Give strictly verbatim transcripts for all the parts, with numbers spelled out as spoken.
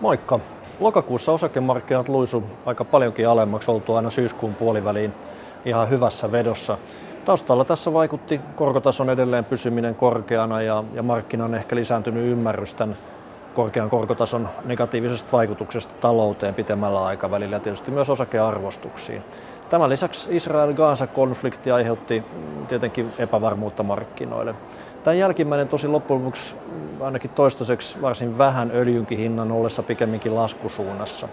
Moikka! Lokakuussa osakemarkkinat luisu aika paljonkin alemmaksi, oltu aina syyskuun puoliväliin ihan hyvässä vedossa. Taustalla tässä vaikutti korkotason edelleen pysyminen korkeana ja, ja markkinan ehkä lisääntynyt ymmärrys tämän korkean korkotason negatiivisesta vaikutuksesta talouteen pitemmällä aikavälillä ja tietysti myös osakearvostuksiin. Tämän lisäksi Israel-Gaza-konflikti aiheutti tietenkin epävarmuutta markkinoille. Tämän jälkimmäinen tosi loppujen lopuksi ainakin toistaiseksi varsin vähän öljynkin hinnan ollessa pikemminkin laskusuunnassa.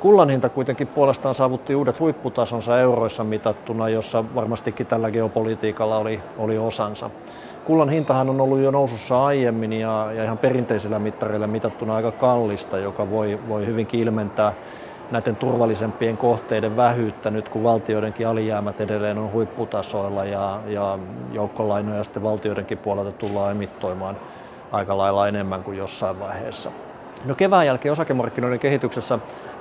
Kullan hinta kuitenkin puolestaan saavutti uudet huipputasonsa euroissa mitattuna, jossa varmastikin tällä geopolitiikalla oli, oli osansa. Kullan hintahan on ollut jo nousussa aiemmin ja, ja ihan perinteisillä mittareilla mitattuna aika kallista, joka voi, voi hyvinkin ilmentää näiden turvallisempien kohteiden vähyyttä nyt, kun valtioidenkin alijäämät edelleen on huipputasoilla ja, ja joukkolainoja sitten valtioidenkin puolelta tullaan emittoimaan aika lailla enemmän kuin jossain vaiheessa. No kevään jälkeen osakemarkkinoiden kehityksessä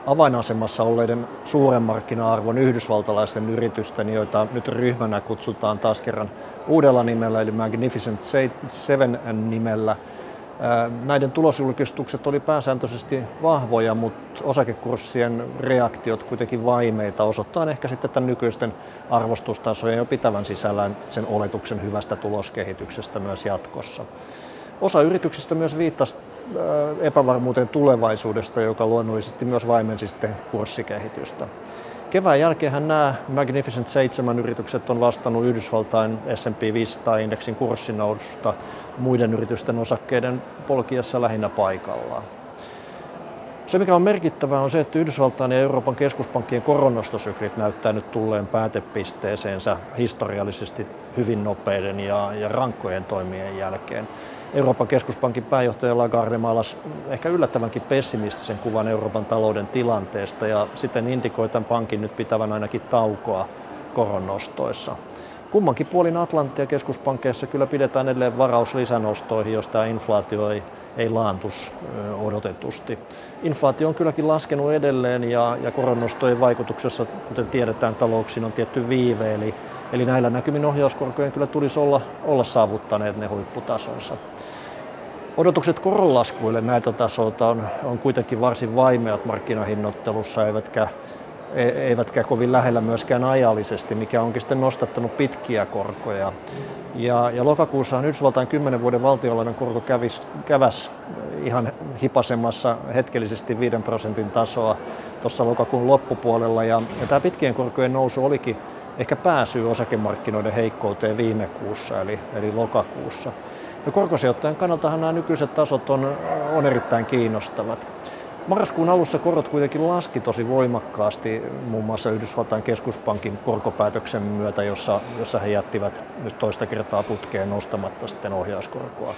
avainasemassa olleiden suuren markkina-arvon yhdysvaltalaisten yritysten, joita nyt ryhmänä kutsutaan taas kerran uudella nimellä, eli Magnificent Seven nimellä. Näiden tulosjulkistukset oli pääsääntöisesti vahvoja, mutta osakekurssien reaktiot kuitenkin vaimeita, osoittaa ehkä sitten tämän nykyisten arvostustasojen jo pitävän sisällään sen oletuksen hyvästä tuloskehityksestä myös jatkossa. Osa yrityksistä myös viittasi epävarmuuteen tulevaisuudesta, joka luonnollisesti myös vaimensi sitten kurssikehitystä. Kevään jälkeenhän nämä Magnificent Seven yritykset on vastannut Yhdysvaltain S and P viisisataa-indeksin kurssinoususta muiden yritysten osakkeiden polkiessa lähinnä paikallaan. Se, mikä on merkittävää, on se, että Yhdysvaltain ja Euroopan keskuspankkien koronostosyklit näyttää nyt tulleen päätepisteeseensä historiallisesti hyvin nopeiden ja, ja rankkojen toimien jälkeen. Euroopan keskuspankin pääjohtaja Lagarde maalasi ehkä yllättävänkin pessimistisen kuvan Euroopan talouden tilanteesta ja siten indikoi tämän pankin nyt pitävän ainakin taukoa koronnostoissa. Kummankin puolin Atlanttia keskuspankkeissa kyllä pidetään edelleen varaus lisänostoihin, jos tämä inflaatio ei, ei laantus odotetusti. Inflaatio on kylläkin laskenut edelleen ja, ja koronnostojen vaikutuksessa, kuten tiedetään, talouksiin on tietty viive, eli, eli näillä näkymin ohjauskorkojen kyllä tulisi olla, olla saavuttaneet ne huipputasonsa. Odotukset koronlaskuille näitä tasoilta on, on kuitenkin varsin vaimeat markkinahinnoittelussa, eivätkä eivätkä kovin lähellä myöskään ajallisesti, mikä onkin sitten nostattanut pitkiä korkoja. Ja, ja lokakuussahan Yhdysvaltain kymmenen vuoden valtionlainan korko kävis, käväs ihan hipasemassa hetkellisesti viiden prosentin tasoa tuossa lokakuun loppupuolella. Ja, ja tämä pitkien korkojen nousu olikin ehkä pääsyy osakemarkkinoiden heikkouteen viime kuussa, eli, eli lokakuussa. Ja korkosijoittajan kannaltahan nämä nykyiset tasot on, on erittäin kiinnostavat. Marraskuun alussa korot kuitenkin laski tosi voimakkaasti muun muassa Yhdysvaltain keskuspankin korkopäätöksen myötä, jossa, jossa he jättivät nyt toista kertaa putkeen nostamatta sitten ohjauskorkoa.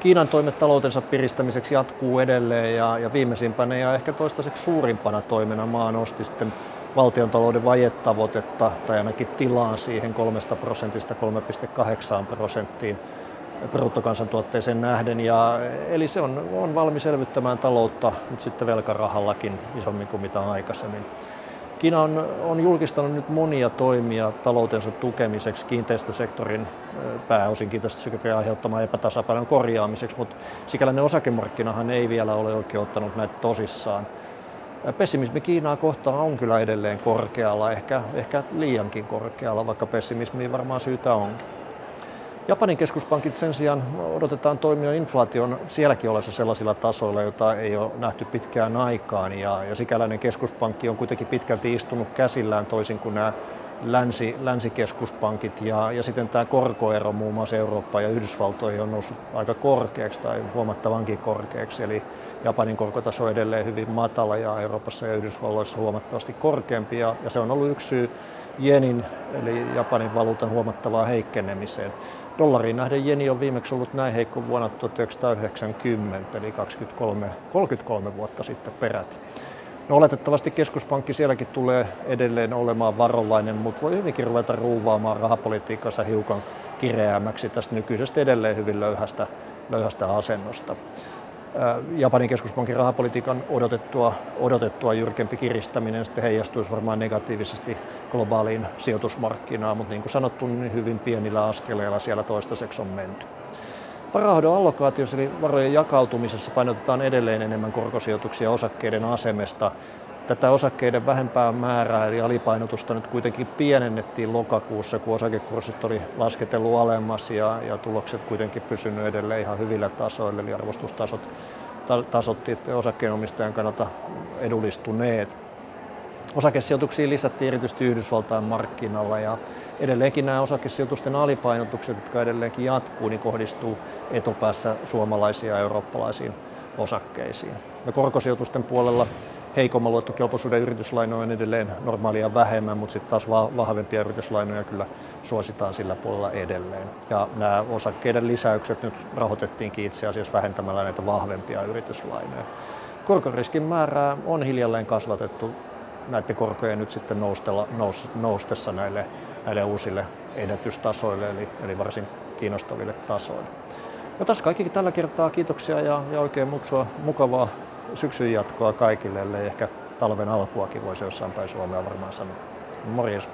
Kiinan toimet taloutensa piristämiseksi jatkuu edelleen ja, ja viimeisimpänä ja ehkä toistaiseksi suurimpana toimena maa nosti sitten valtiontalouden vajetavoitetta tai ainakin tilaa siihen kolmesta prosentista kolme pilkku kahdeksan prosenttiin. bruttokansantuotteeseen nähden, ja, eli se on, on valmis elvyttämään taloutta nyt sitten velkarahallakin isommin kuin mitä aikaisemmin. Kiina on, on julkistanut nyt monia toimia taloutensa tukemiseksi kiinteistösektorin, pääosin kiinteistösektorin aiheuttamaan epätasapainon korjaamiseksi, mutta sikäläinen osakemarkkinahan ei vielä ole oikein ottanut näitä tosissaan. Pessimismi Kiinaa kohtaan on kyllä edelleen korkealla, ehkä, ehkä liiankin korkealla, vaikka pessimismiin varmaan syytä onkin. Japanin keskuspankit sen sijaan odotetaan toimia inflaation sielläkin olessa sellaisilla tasoilla, joita ei ole nähty pitkään aikaan. Ja, ja sikäläinen keskuspankki on kuitenkin pitkälti istunut käsillään toisin kuin nämä länsi, länsikeskuspankit. Ja, ja sitten tämä korkoero muun muassa Eurooppaan ja Yhdysvaltoihin on noussut aika korkeaksi tai huomattavankin korkeaksi. Eli Japanin korkotaso on edelleen hyvin matala ja Euroopassa ja Yhdysvalloissa huomattavasti korkeampi. Ja, ja se on ollut yksi syy jenin eli Japanin valuutan huomattavaan heikkenemiseen. Dollariin nähden jeni on viimeksi ollut näin heikko vuonna tuhatyhdeksänsataayhdeksänkymmentä, eli kaksikymmentäkolme, kolmekymmentäkolme vuotta sitten peräti. No, oletettavasti keskuspankki sielläkin tulee edelleen olemaan varovainen, mutta voi hyvinkin ruveta ruuvaamaan rahapolitiikkansa hiukan kireämmäksi tästä nykyisestä edelleen hyvin löyhästä, löyhästä asennosta. Japanin keskuspankin rahapolitiikan odotettua, odotettua jyrkempi kiristäminen sitten heijastuisi varmaan negatiivisesti globaaliin sijoitusmarkkinaan, mutta niin kuin sanottu, niin hyvin pienillä askeleilla siellä toistaiseksi on menty. Varainhoidon allokaatiossa eli varojen jakautumisessa painotetaan edelleen enemmän korkosijoituksia osakkeiden asemesta. Tätä osakkeiden vähempää määrää eli alipainotusta nyt kuitenkin pienennettiin lokakuussa, kun osakekurssit oli lasketellut alemmas ja, ja tulokset kuitenkin pysynyt edelleen ihan hyvillä tasoilla, eli arvostustasot ta, tasot osakkeenomistajan kannalta edullistuneet. Osakesijoituksia lisättiin erityisesti Yhdysvaltain markkinalla ja edelleenkin nämä osakesijoitusten alipainotukset, jotka edelleenkin jatkuu, niin kohdistuu etupäässä suomalaisiin ja eurooppalaisiin osakkeisiin. Ja korkosijoitusten puolella heikomman luottokelpoisuuden yrityslainoja on edelleen normaalia vähemmän, mutta sitten taas vahvempia yrityslainoja kyllä suositaan sillä puolella edelleen. Ja nämä osakkeiden lisäykset nyt rahoitettiinkin itse asiassa vähentämällä näitä vahvempia yrityslainoja. Korkoriskin määrää on hiljalleen kasvatettu näiden korkojen nyt sitten noustella, nous, noustessa näille, näille uusille ennätystasoille, eli, eli varsin kiinnostaville tasoille. No tässä kaikki tällä kertaa. Kiitoksia ja, ja oikein muksua, mukavaa syksyn jatkoa kaikille, ellei ehkä talven alkuakin voisi jossain päin Suomea varmaan sanoa. Morjens!